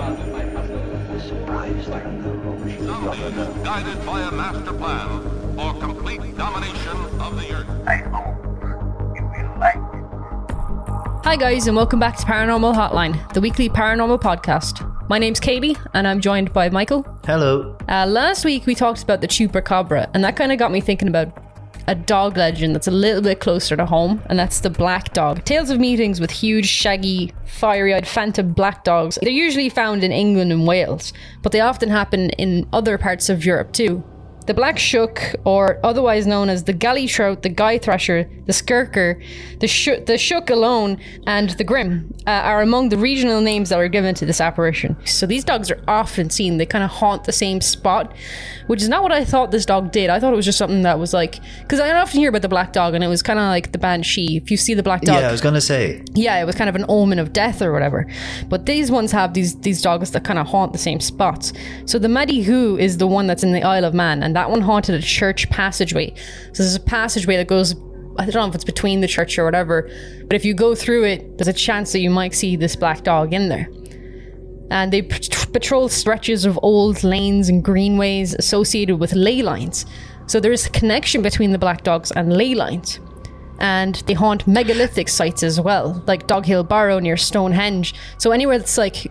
Zombies guided by a master plan for complete domination of the earth. I hope you will like it. Hi guys, and welcome back to Paranormal Hotline, the weekly paranormal podcast. My name's Katie, and I'm joined by Michael. Hello. Last week we talked about the chupacabra, and that kind of got me thinking about a dog legend that's a little bit closer to home, and that's the black dog. Tales of meetings with huge, shaggy, fiery-eyed phantom black dogs. They're usually found in England and Wales, but they often happen in other parts of Europe too. The Black Shuck, or otherwise known as the Galley Shrout, the Guy Thrasher, the Skirker, the Shuck alone, and the Grim are among the regional names that are given to this apparition. So these dogs are often seen, they kind of haunt the same spot, which is not what I thought this dog did. I thought it was just something that was like, because I often hear about the black dog and it was kind of like the banshee. If you see the black dog... Yeah, I was going to say. Yeah, it was kind of an omen of death or whatever. But these ones have these dogs that kind of haunt the same spots. So the Maddie Hu is the one that's in the Isle of Man, and that one haunted a church passageway. So there's a passageway that goes, I don't know if it's between the church or whatever, but if you go through it, there's a chance that you might see this black dog in there. And they patrol stretches of old lanes and greenways associated with ley lines. So there is a connection between the black dogs and ley lines. And they haunt megalithic sites as well, like Dog Hill Barrow near Stonehenge. So anywhere that's like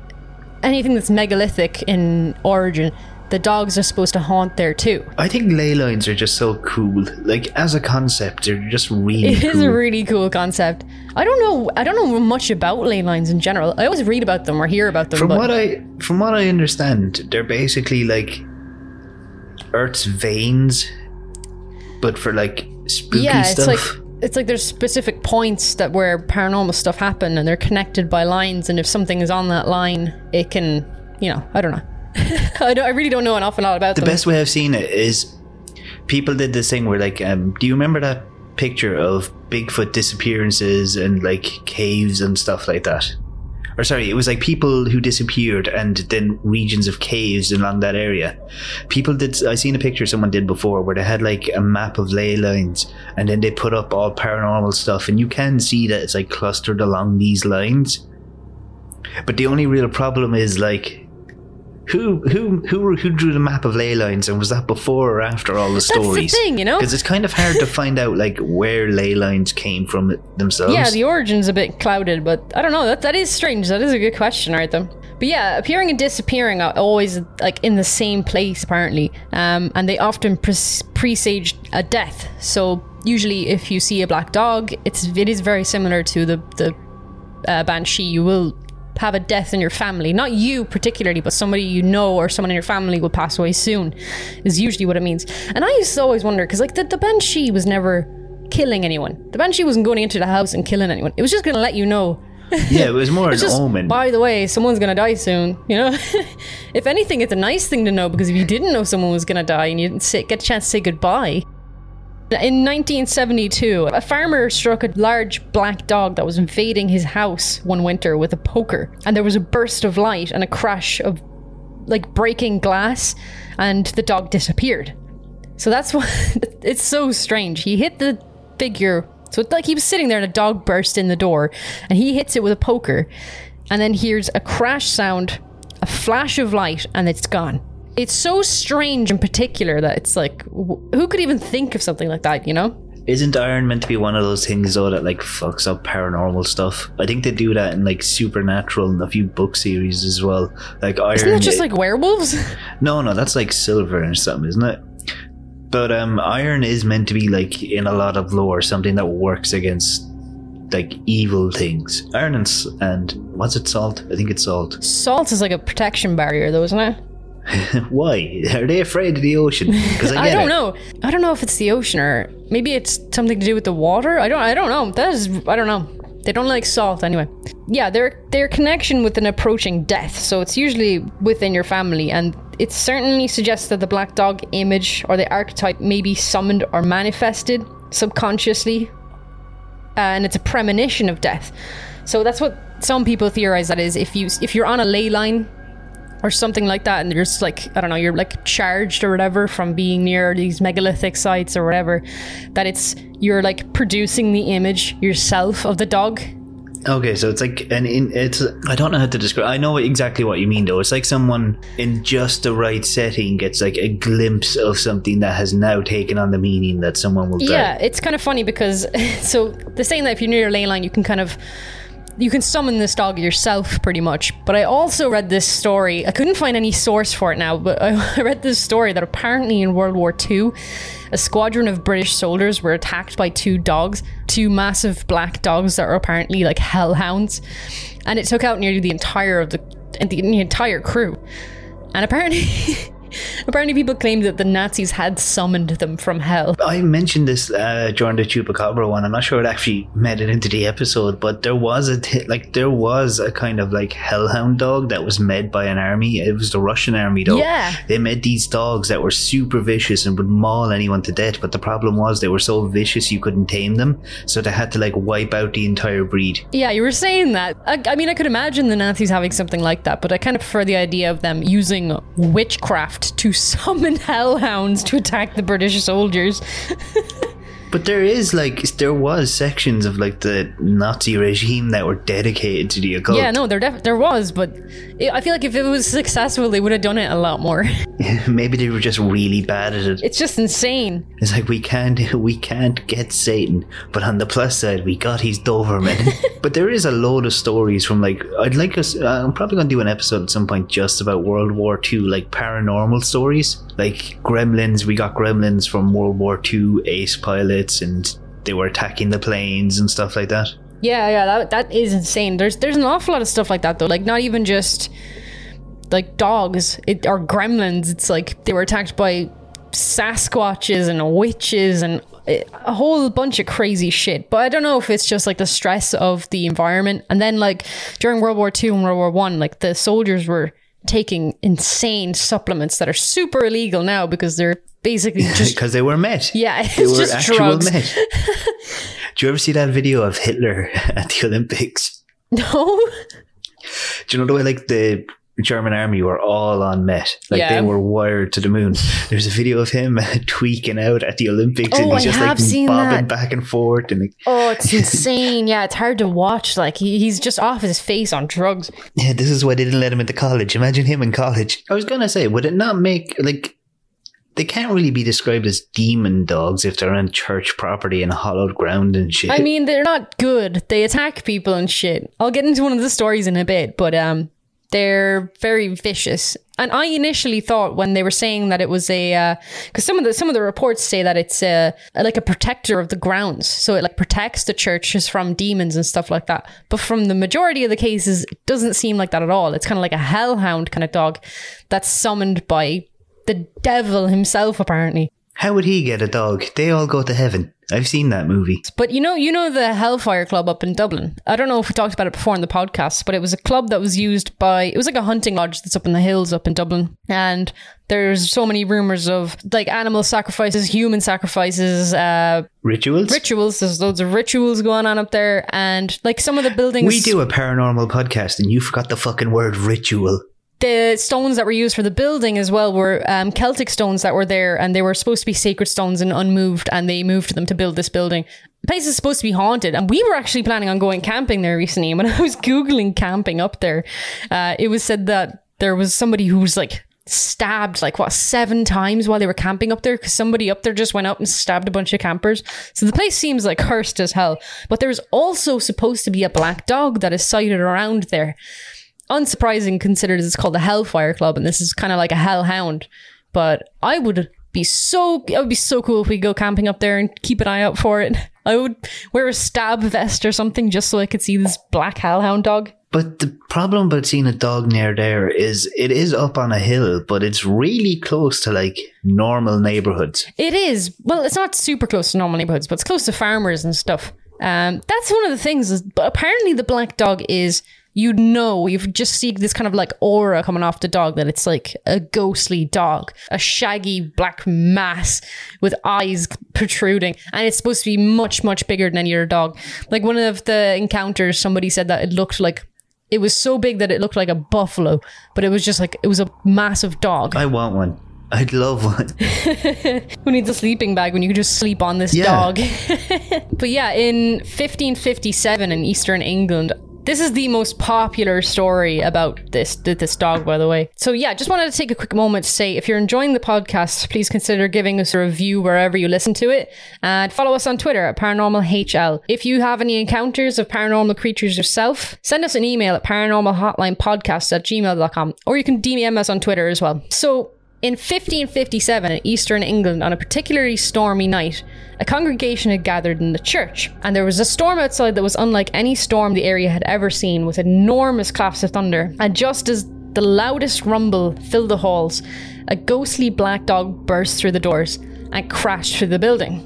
anything that's megalithic in origin, the dogs are supposed to haunt there too. I think ley lines are just so cool. Like, as a concept, they're just really cool. It is a really cool concept. I don't know much about ley lines in general. I always read about them or hear about them. From what I understand, they're basically like Earth's veins, but for like spooky stuff. Yeah, it's like there's specific points that where paranormal stuff happen, and they're connected by lines, and if something is on that line, it can, you know, I don't know. I really don't know an awful lot about them. The best way I've seen it is people did this thing where, like, do you remember that picture of Bigfoot disappearances and like caves and stuff like that? Or sorry, it was like people who disappeared and then regions of caves along that area. People did, I seen a picture someone did before where they had like a map of ley lines, and then they put up all paranormal stuff, and you can see that it's like clustered along these lines. But the only real problem is like, Who drew the map of ley lines, and was that before or after all the stories? That's the thing, you know? Because it's kind of hard to find out, like, where ley lines came from themselves. Yeah, the origin's a bit clouded, but I don't know. That is strange. That is a good question, right, though. But yeah, appearing and disappearing are always, like, in the same place, apparently. And they often presage a death. So usually if you see a black dog, it is very similar to the banshee. You will have a death in your family, not you particularly, but somebody you know or someone in your family will pass away soon, is usually what it means. And I used to always wonder, because like the banshee was never killing anyone. The banshee wasn't going into the house and killing anyone. It was just going to let you know. Yeah, it was more an omen. By the way, someone's going to die soon, you know? If anything, it's a nice thing to know, because if you didn't know someone was going to die and you didn't get a chance to say goodbye. In 1972, a farmer struck a large black dog that was invading his house one winter with a poker, and there was a burst of light and a crash of like breaking glass, and the dog disappeared. So that's why it's so strange. He hit the figure, so it's like he was sitting there and a dog burst in the door, and he hits it with a poker, and then hears a crash sound, a flash of light, and it's gone. It's so strange in particular that it's like, who could even think of something like that, you know? Isn't Iron meant to be one of those things, though, that like fucks up paranormal stuff? I think they do that in like Supernatural and a few book series as well. Like Iron. Isn't that just like werewolves? No, that's like Silver and something, isn't it? But Iron is meant to be like, in a lot of lore, something that works against like evil things. Iron and what's it, Salt? I think it's Salt. Salt is like a protection barrier, though, isn't it? Why? Are they afraid of the ocean? I don't know. I don't know if it's the ocean, or maybe it's something to do with the water. I don't know. I don't know. They don't like salt anyway. Yeah, their connection with an approaching death. So it's usually within your family, and it certainly suggests that the black dog image or the archetype may be summoned or manifested subconsciously, and it's a premonition of death. So that's what some people theorize that is. If you're on a ley line or something like that, and you're just like, I don't know, you're like charged or whatever from being near these megalithic sites or whatever, that you're like producing the image yourself of the dog. Okay, so it's like I don't know how to describe. I know exactly what you mean, though. It's like someone in just the right setting gets like a glimpse of something that has now taken on the meaning that someone will. Yeah, die. It's kind of funny because so they're saying that if you're near your ley line, you can kind of. You can summon this dog yourself, pretty much. But I also read this story. I couldn't find any source for it now, but I read this story that apparently in World War II, a squadron of British soldiers were attacked by two massive black dogs that are apparently like hellhounds. And it took out nearly the entire crew. And apparently people claimed that the Nazis had summoned them from hell. I mentioned this during the Chupacabra one. I'm not sure it actually made it into the episode, but there was a kind of like hellhound dog that was made by an army. It was the Russian army dog. Yeah. They made these dogs that were super vicious and would maul anyone to death, but the problem was they were so vicious you couldn't tame them, so they had to like wipe out the entire breed. Yeah, you were saying that. I mean, I could imagine the Nazis having something like that, but I kind of prefer the idea of them using witchcraft to summon hellhounds to attack the British soldiers. But there was sections of like the Nazi regime that were dedicated to the occult. Yeah, no, there was, but I feel like if it was successful, they would have done it a lot more. Maybe they were just really bad at it. It's just insane. It's like we can't get Satan, but on the plus side, we got his Doberman. But there is a load of stories from like I'm probably gonna do an episode at some point just about World War II, like paranormal stories, like gremlins. We got gremlins from World War II, ace pilot. And they were attacking the planes and stuff like that. Yeah, that is insane. There's an awful lot of stuff like that, though. Like, not even just like dogs or gremlins. It's like they were attacked by Sasquatches and witches and a whole bunch of crazy shit. But I don't know if it's just like the stress of the environment. And then like during World War II and World War I, like the soldiers were taking insane supplements that are super illegal now because they're basically just because they were meth. Yeah, they were just actual drugs. Meth. Do you ever see that video of Hitler at the Olympics? No. Do you know the way like the German army were all on meth? Like yeah. They were wired to the moon. There's a video of him tweaking out at the Olympics, and he's just like bobbing back and forth. And like, oh, it's insane. Yeah, it's hard to watch. Like he's just off his face on drugs. Yeah, this is why they didn't let him into college. Imagine him in college. I was gonna say, would it not make like. They can't really be described as demon dogs if they're on church property and hollowed ground and shit. I mean, they're not good. They attack people and shit. I'll get into one of the stories in a bit, but they're very vicious. And I initially thought when they were saying that it was a because some of the reports say that it's like a protector of the grounds, so it like protects the churches from demons and stuff like that. But from the majority of the cases, it doesn't seem like that at all. It's kind of like a hellhound kind of dog that's summoned by the devil himself, apparently. How would he get a dog? They all go to heaven. I've seen that movie. But you know the Hellfire Club up in Dublin? I don't know if we talked about it before in the podcast, but it was a club that was used by... It was like a hunting lodge that's up in the hills up in Dublin. And there's so many rumours of like animal sacrifices, human sacrifices... Rituals. There's loads of rituals going on up there. And like some of the buildings... We do a paranormal podcast and you forgot the fucking word ritual. The stones that were used for the building as well were Celtic stones that were there, and they were supposed to be sacred stones and unmoved, and they moved them to build this building. The place is supposed to be haunted, and we were actually planning on going camping there recently. When I was Googling camping up there, it was said that there was somebody who was like stabbed like what 7 times while they were camping up there, because somebody up there just went up and stabbed a bunch of campers. So the place seems like cursed as hell. But there's also supposed to be a black dog that is sighted around there. Unsurprising, considered it's called the Hellfire Club, and this is kind of like a hellhound. But it would be so cool if we go camping up there and keep an eye out for it. I would wear a stab vest or something just so I could see this black hellhound dog. But the problem about seeing a dog near there is it is up on a hill, but it's really close to like normal neighborhoods. It is. Well, it's not super close to normal neighborhoods, but it's close to farmers and stuff. That's one of the things. But apparently the black dog is... you just see this kind of like aura coming off the dog that it's like a ghostly dog, a shaggy black mass with eyes protruding, and it's supposed to be much, much bigger than any other dog. Like one of the encounters, somebody said that it looked like it was so big that it looked like a buffalo, but it was just like it was a massive dog. I want one. I'd love one. Who needs a sleeping bag when you can just sleep on this dog? But yeah, in 1557 in Eastern England, this is the most popular story about this dog, by the way. So yeah, just wanted to take a quick moment to say, if you're enjoying the podcast, please consider giving us a review wherever you listen to it. And follow us on Twitter at ParanormalHL. If you have any encounters of paranormal creatures yourself, send us an email at paranormalhotlinepodcast@gmail.com, or you can DM us on Twitter as well. So in 1557 in Eastern England, on a particularly stormy night, a congregation had gathered in the church, and there was a storm outside that was unlike any storm the area had ever seen, with enormous claps of thunder. And just as the loudest rumble filled the halls, a ghostly black dog burst through the doors and crashed through the building.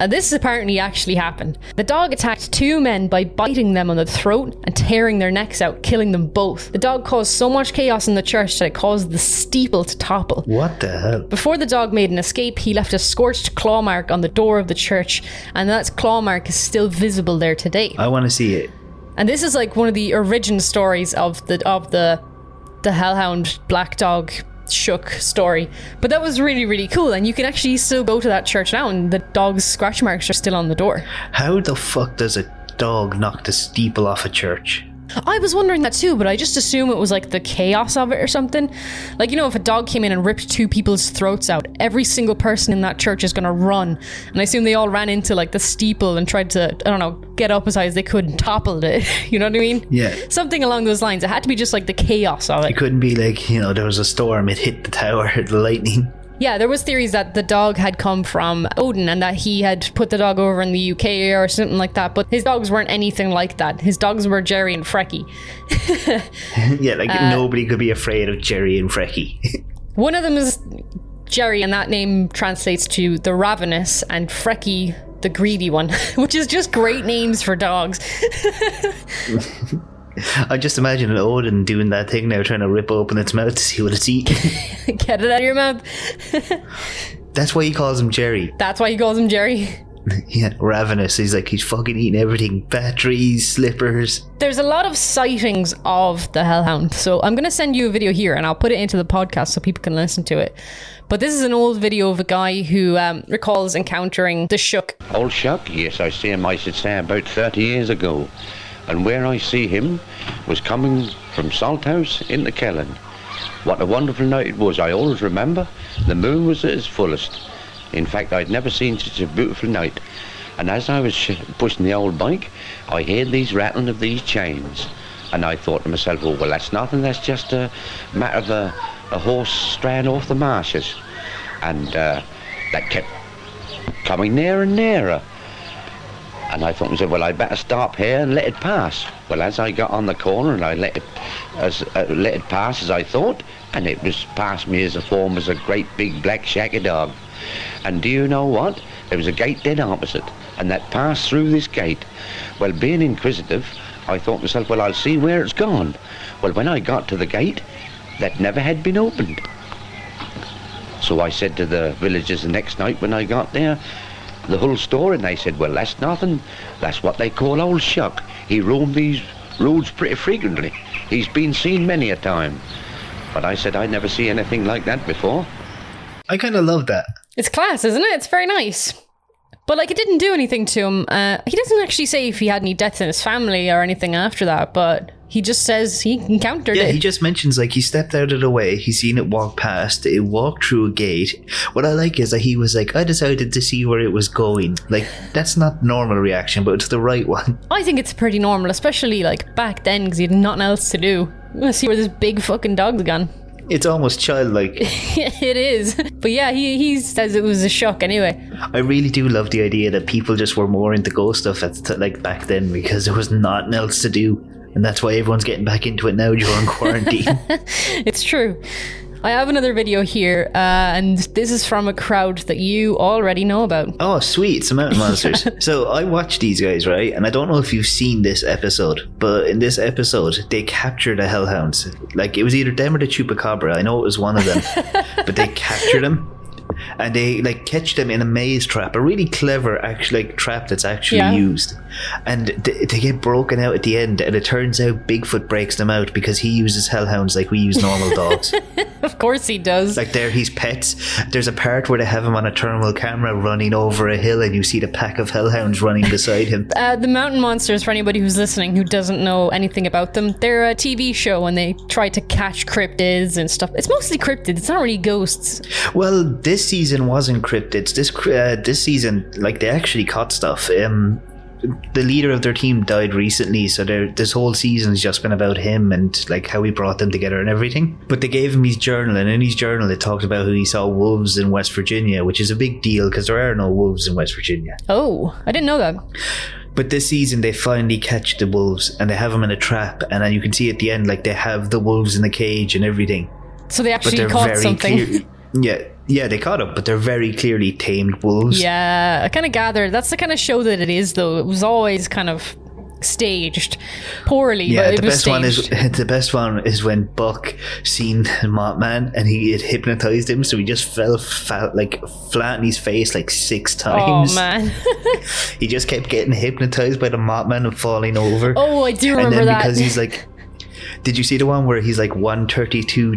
And this apparently actually happened. The dog attacked two men by biting them on the throat and tearing their necks out, killing them both. The dog caused so much chaos in the church that it caused the steeple to topple. What the hell? Before the dog made an escape, he left a scorched claw mark on the door of the church, and that claw mark is still visible there today. I want to see it. And this is like one of the origin stories of the hellhound black dog Shuck story. But that was really, really cool, and you can actually still go to that church now and the dog's scratch marks are still on the door. How the fuck does a dog knock the steeple off a church? I was wondering that too, but I just assume it was like the chaos of it or something. Like, you know, if a dog came in and ripped two people's throats out, every single person in that church is gonna run, and I assume they all ran into like the steeple and tried to, I don't know, get up as high as they could and toppled it. You know what I mean? Yeah, something along those lines. It had to be just like the chaos of it. It couldn't be like, you know, there was a storm, it hit the tower, the lightning. Yeah, there was theories that the dog had come from Odin and that he had put the dog over in the UK or something like that, but his dogs weren't anything like that. His dogs were Geri and Freki. Yeah, like nobody could be afraid of Geri and Freki. One of them is Geri, and that name translates to the ravenous, and Freki, the greedy one, which is just great names for dogs. I just imagine Odin doing that thing now, trying to rip open its mouth to see what it's eating. Get it out of your mouth. That's why he calls him Geri. That's why he calls him Geri. Yeah, ravenous. He's like, he's fucking eating everything. Batteries, slippers. There's a lot of sightings of the hellhound. So I'm going to send you a video here, and I'll put it into the podcast so people can listen to it. But this is an old video of a guy who recalls encountering the Shuck. Old Shuck? Yes, I see him, I should say, about 30 years ago. And where I see him was coming from Salthouse into Kellen. What a wonderful night it was. I always remember the moon was at its fullest. In fact, I'd never seen such a beautiful night. And as I was pushing the old bike, I heard these rattling of these chains. And I thought to myself, oh, well, that's nothing. That's just a matter of a horse straying off the marshes. And that kept coming nearer and nearer. And I thought to myself, well, I'd better stop here and let it pass. Well, as I got on the corner and I let it pass as I thought, and it was past me as a form as a great big black shaggy dog. And do you know what? There was a gate dead opposite, and that passed through this gate. Well, being inquisitive, I thought to myself, well, I'll see where it's gone. Well, when I got to the gate, that never had been opened. So I said to the villagers the next night when I got there, the whole story, and they said, well, that's nothing. That's what they call old Shuck. He roamed these roads pretty frequently. He's been seen many a time. But I said, I'd never see anything like that before. I kind of love that. It's class, isn't it? It's very nice. But like, it didn't do anything to him. He doesn't actually say if he had any deaths in his family or anything after that, but he just says he encountered it. Yeah, he just mentions, like, he stepped out of the way, he seen it walk past, it walked through a gate. What I like is that he was like, I decided to see where it was going. Like, that's not normal reaction, but it's the right one. I think it's pretty normal, especially, like, back then, because he had nothing else to do. I'm going to see where this big fucking dog's gone. It's almost childlike. It is. But yeah, he says it was a shock anyway. I really do love the idea that people just were more into ghost stuff like back then, because there was nothing else to do. And that's why everyone's getting back into it now during quarantine. It's true. I have another video here, and this is from a crowd that you already know about. Oh, sweet. It's the Mountain Monsters. So I watched these guys, right? And I don't know if you've seen this episode, but in this episode, they captured the hellhounds. Like, it was either them or the Chupacabra. I know it was one of them, but they captured them. and they like catch them in a maze trap, a really clever actually like trap that's actually used, and they get broken out at the end, and it turns out Bigfoot breaks them out because he uses hellhounds like we use normal dogs. Of course he does. Like they're his pets. There's a part where they have him on a terminal camera running over a hill and you see the pack of hellhounds running beside him. The Mountain Monsters, for anybody who's listening who doesn't know anything about them, they're a TV show and they try to catch cryptids and stuff. It's mostly cryptids, it's not really ghosts. Well, this season wasn't cryptids. This season, like, they actually caught stuff. The leader of their team died recently, so this whole season's just been about him and like how he brought them together and everything. But they gave him his journal, and in his journal it talked about how he saw wolves in West Virginia, which is a big deal because there are no wolves in West Virginia. Oh, I didn't know that. But this season they finally catch the wolves and they have them in a trap, and then you can see at the end like they have the wolves in the cage and everything. So they actually caught something. Yeah, they caught up, but they're very clearly tamed wolves. Yeah, I kind of gathered. That's the kind of show that it is, though. It was always kind of staged poorly, yeah, but it was staged. The best one is when Buck seen Mothman and it hypnotized him, so he just fell flat in his face like 6 times. Oh, man. He just kept getting hypnotized by the Mothman and falling over. Oh, I do remember that. And then because he's like... Did you see the one where he's like 132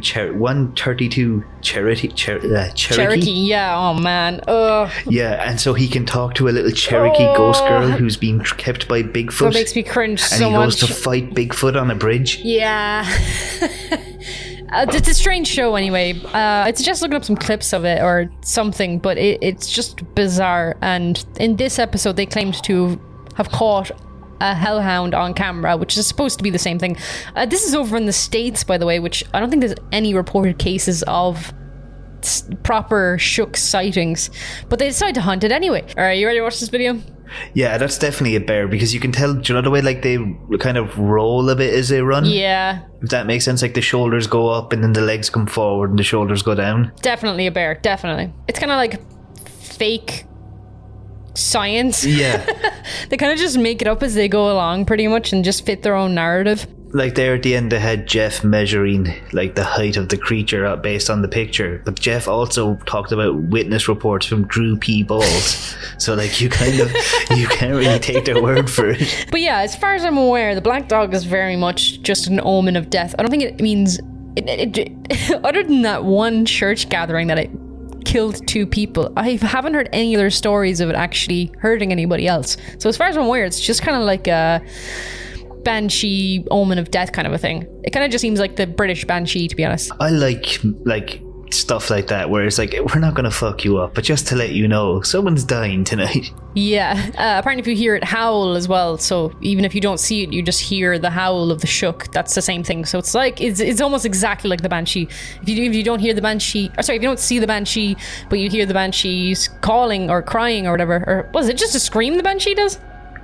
Cherokee? Yeah, oh man. Ugh. Yeah, and so he can talk to a little Cherokee ghost girl who's being kept by Bigfoot. That makes me cringe so much. And he goes to fight Bigfoot on a bridge. Yeah. It's a strange show anyway. I suggest looking up some clips of it or something, but it's just bizarre. And in this episode, they claimed to have caught a hellhound on camera, which is supposed to be the same thing. This is over in the States, by the way, which I don't think there's any reported cases of proper shook sightings, but they decided to hunt it anyway. Alright, you ready to watch this video? Yeah, that's definitely a bear, because you can tell, do you know the way like they kind of roll a bit as they run? Yeah. If that makes sense, like the shoulders go up and then the legs come forward and the shoulders go down. Definitely a bear, definitely. It's kind of like fake science. Yeah. They kind of just make it up as they go along pretty much and just fit their own narrative. Like there at the end they had Jeff measuring like the height of the creature based on the picture, but Jeff also talked about witness reports from Drew P. Balls. So like you can't really take their word for it. But yeah, as far as I'm aware, the black dog is very much just an omen of death. I don't think it means other than that one church gathering that it killed 2 people. I haven't heard any other stories of it actually hurting anybody else. So as far as I'm aware, it's just kind of like a banshee, omen of death kind of a thing. It kind of just seems like the British banshee, to be honest. I like stuff like that where it's like, we're not gonna fuck you up, but just to let you know, someone's dying tonight. Yeah, apparently if you hear it howl as well, so even if you don't see it, you just hear the howl of the shook. That's the same thing. So it's like it's almost exactly like the banshee. If you don't hear the banshee, or sorry, if you don't see the banshee, but you hear the banshees calling or crying or whatever, or was it just a scream the banshee does?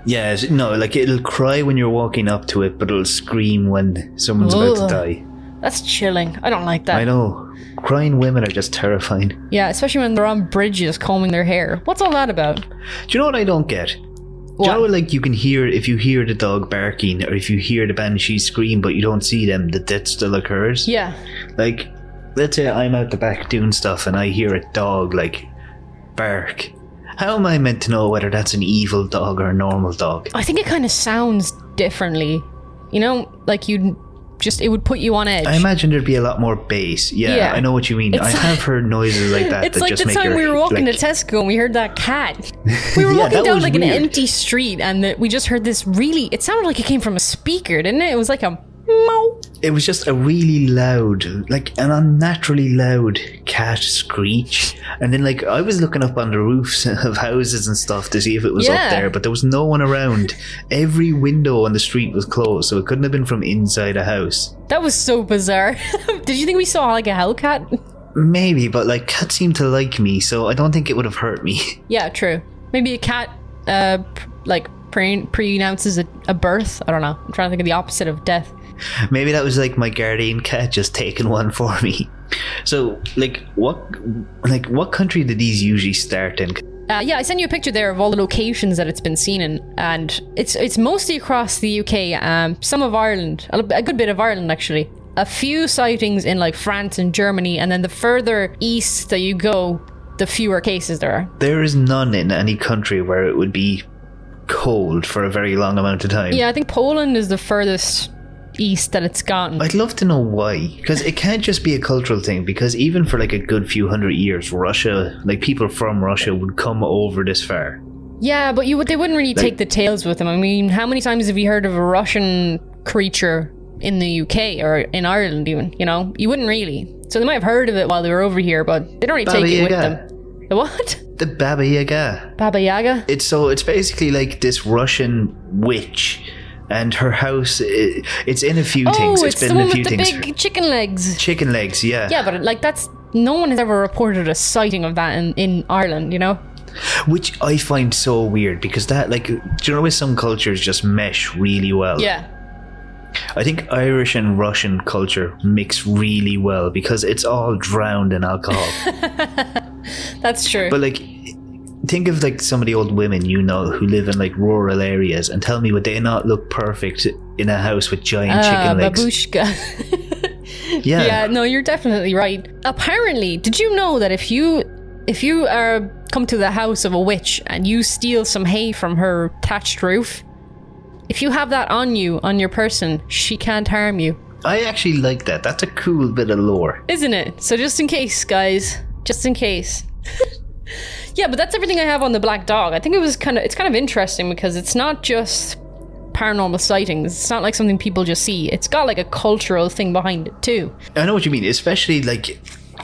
Yeah, no, like it'll cry when you're walking up to it, but it'll scream when someone's about to die. That's chilling. I don't like that. I know. Crying women are just terrifying. Yeah, especially when they're on bridges combing their hair. What's all that about? Do you know what I don't get? What? Do you know, like, you can hear, if you hear the dog barking or if you hear the banshee scream but you don't see them, that still occurs? Yeah. Like, let's say I'm out the back doing stuff and I hear a dog, like, bark. How am I meant to know whether that's an evil dog or a normal dog? I think it kind of sounds differently. You know, like you'd... just it would put you on edge. I imagine there'd be a lot more bass. Yeah. I know what you mean. It's I have heard noises like that. It's that like just the make time we were walking to Tesco and we heard that cat. We were walking down like an empty street and we just heard this really... It sounded like it came from a speaker, didn't it? It was like a... meow. It was just a really loud, like an unnaturally loud cat screech. And then like I was looking up on the roofs of houses and stuff to see if it was up there, but there was no one around. Every window on the street was closed, so it couldn't have been from inside a house. That was so bizarre. Did you think we saw like a hellcat? Maybe, but like cats seem to like me, so I don't think it would have hurt me. Yeah, true. Maybe a cat like pre-announces a birth. I don't know. I'm trying to think of the opposite of death. Maybe that was like my guardian cat just taking one for me. So, what country did these usually start in? Yeah, I sent you a picture there of all the locations that it's been seen in, and it's mostly across the UK, some of Ireland, a good bit of Ireland actually. A few sightings in like France and Germany, and then the further east that you go, the fewer cases there are. There is none in any country where it would be cold for a very long amount of time. Yeah, I think Poland is the furthest east that it's gotten. I'd love to know why, because it can't just be a cultural thing, because even for like a good few hundred years, Russia, like people from Russia would come over this far. Yeah, but they wouldn't really take the tales with them. I mean, how many times have you heard of a Russian creature in the UK or in Ireland even, you know? You wouldn't really. So they might have heard of it while they were over here, but they don't really Baba take it Yaga. With them. The what? The Baba Yaga. Baba Yaga? It's basically like this Russian witch. And her house, it's in a few things. It's been in a few things. Oh, it's the one with the big chicken legs. Chicken legs, yeah. Yeah, but no one has ever reported a sighting of that in Ireland, you know? Which I find so weird, because that, do you know where some cultures just mesh really well? Yeah. I think Irish and Russian culture mix really well, because it's all drowned in alcohol. That's true. But think of some of the old women you know who live in rural areas, and tell me, would they not look perfect in a house with giant chicken legs? Babushka. Yeah. Yeah, no, you're definitely right. Apparently, did you know that if you are come to the house of a witch and you steal some hay from her thatched roof, if you have that on your person, she can't harm you. I actually like that. That's a cool bit of lore. Isn't it? So just in case, guys. Just in case. Yeah, but that's everything I have on the Black Dog. I think it's kind of interesting because it's not just paranormal sightings. It's not something people just see. It's got a cultural thing behind it too. I know what you mean, especially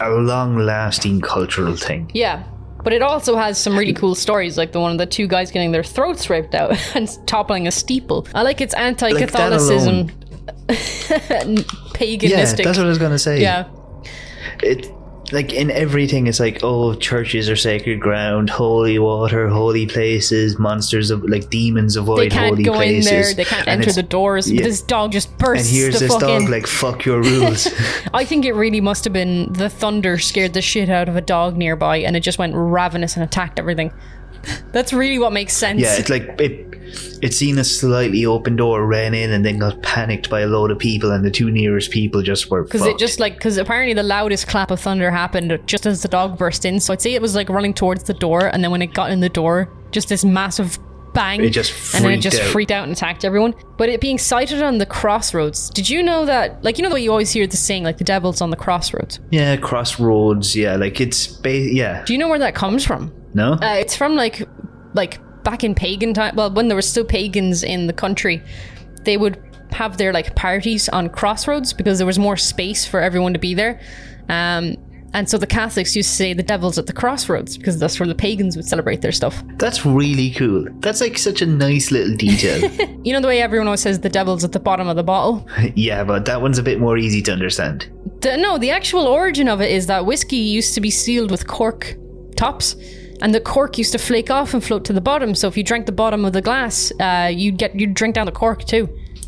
a long-lasting cultural thing. Yeah, but it also has some really cool stories, like the one of the two guys getting their throats ripped out and toppling a steeple. I like its anti-Catholicism, paganistic. Yeah, that's what I was going to say. Yeah. It... in everything, it's churches are sacred ground, holy water, holy places, monsters of demons avoid holy places. They can't go in there. They can't enter the doors. Yeah. But this dog just bursts. And here's this dog fuck your rules. I think it really must have been the thunder scared the shit out of a dog nearby, and it just went ravenous and attacked everything. That's really what makes sense. Yeah, it's It's seen a slightly open door, ran in, and then got panicked by a load of people, and the two nearest people just were fucked. Because apparently the loudest clap of thunder happened just as the dog burst in, so I'd say it was running towards the door, and then when it got in the door, just this massive bang, freaked out and attacked everyone. But it being sighted on the crossroads, did you know that, the way you always hear the saying, the devil's on the crossroads? Yeah, crossroads, yeah, yeah. Do you know where that comes from? No? It's from, back in pagan time, well, when there were still pagans in the country, they would have their parties on crossroads because there was more space for everyone to be there, and so the Catholics used to say the devil's at the crossroads because that's where the pagans would celebrate their stuff. That's really cool. That's such a nice little detail. You know the way everyone always says the devil's at the bottom of the bottle? Yeah, but that one's a bit more easy to understand. The actual origin of it is that whiskey used to be sealed with cork tops, and the cork used to flake off and float to the bottom. So if you drank the bottom of the glass, you'd drink down the cork too.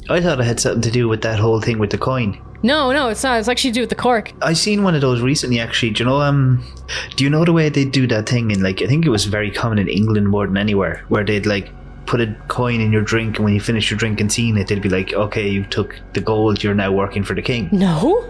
I thought it had something to do with that whole thing with the coin. No, it's not. It's actually to do with the cork. I seen one of those recently, actually. Do you know the way they do that thing in I think it was very common in England more than anywhere, where they'd put a coin in your drink, and when you finish your drink and seen it, they'd be okay, you took the gold, you're now working for the king. No.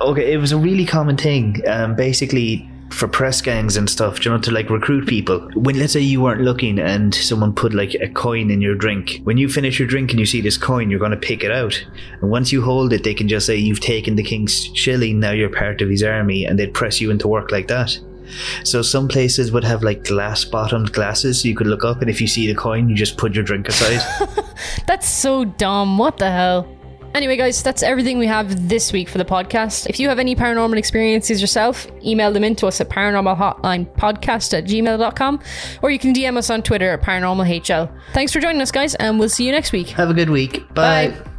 Okay, it was a really common thing. Basically, for press gangs and stuff, you know, to recruit people. When, let's say, you weren't looking and someone put a coin in your drink, when you finish your drink and you see this coin, you're going to pick it out, and once you hold it, they can just say you've taken the king's shilling, now you're part of his army, and they'd press you into work like that. So some places would have glass bottomed glasses, so you could look up, and if you see the coin, you just put your drink aside. That's so dumb. What the hell. Anyway, guys, that's everything we have this week for the podcast. If you have any paranormal experiences yourself, email them in to us at paranormalhotlinepodcast@gmail.com, or you can DM us on Twitter at paranormalhl. Thanks for joining us, guys, and we'll see you next week. Have a good week. Bye. Bye.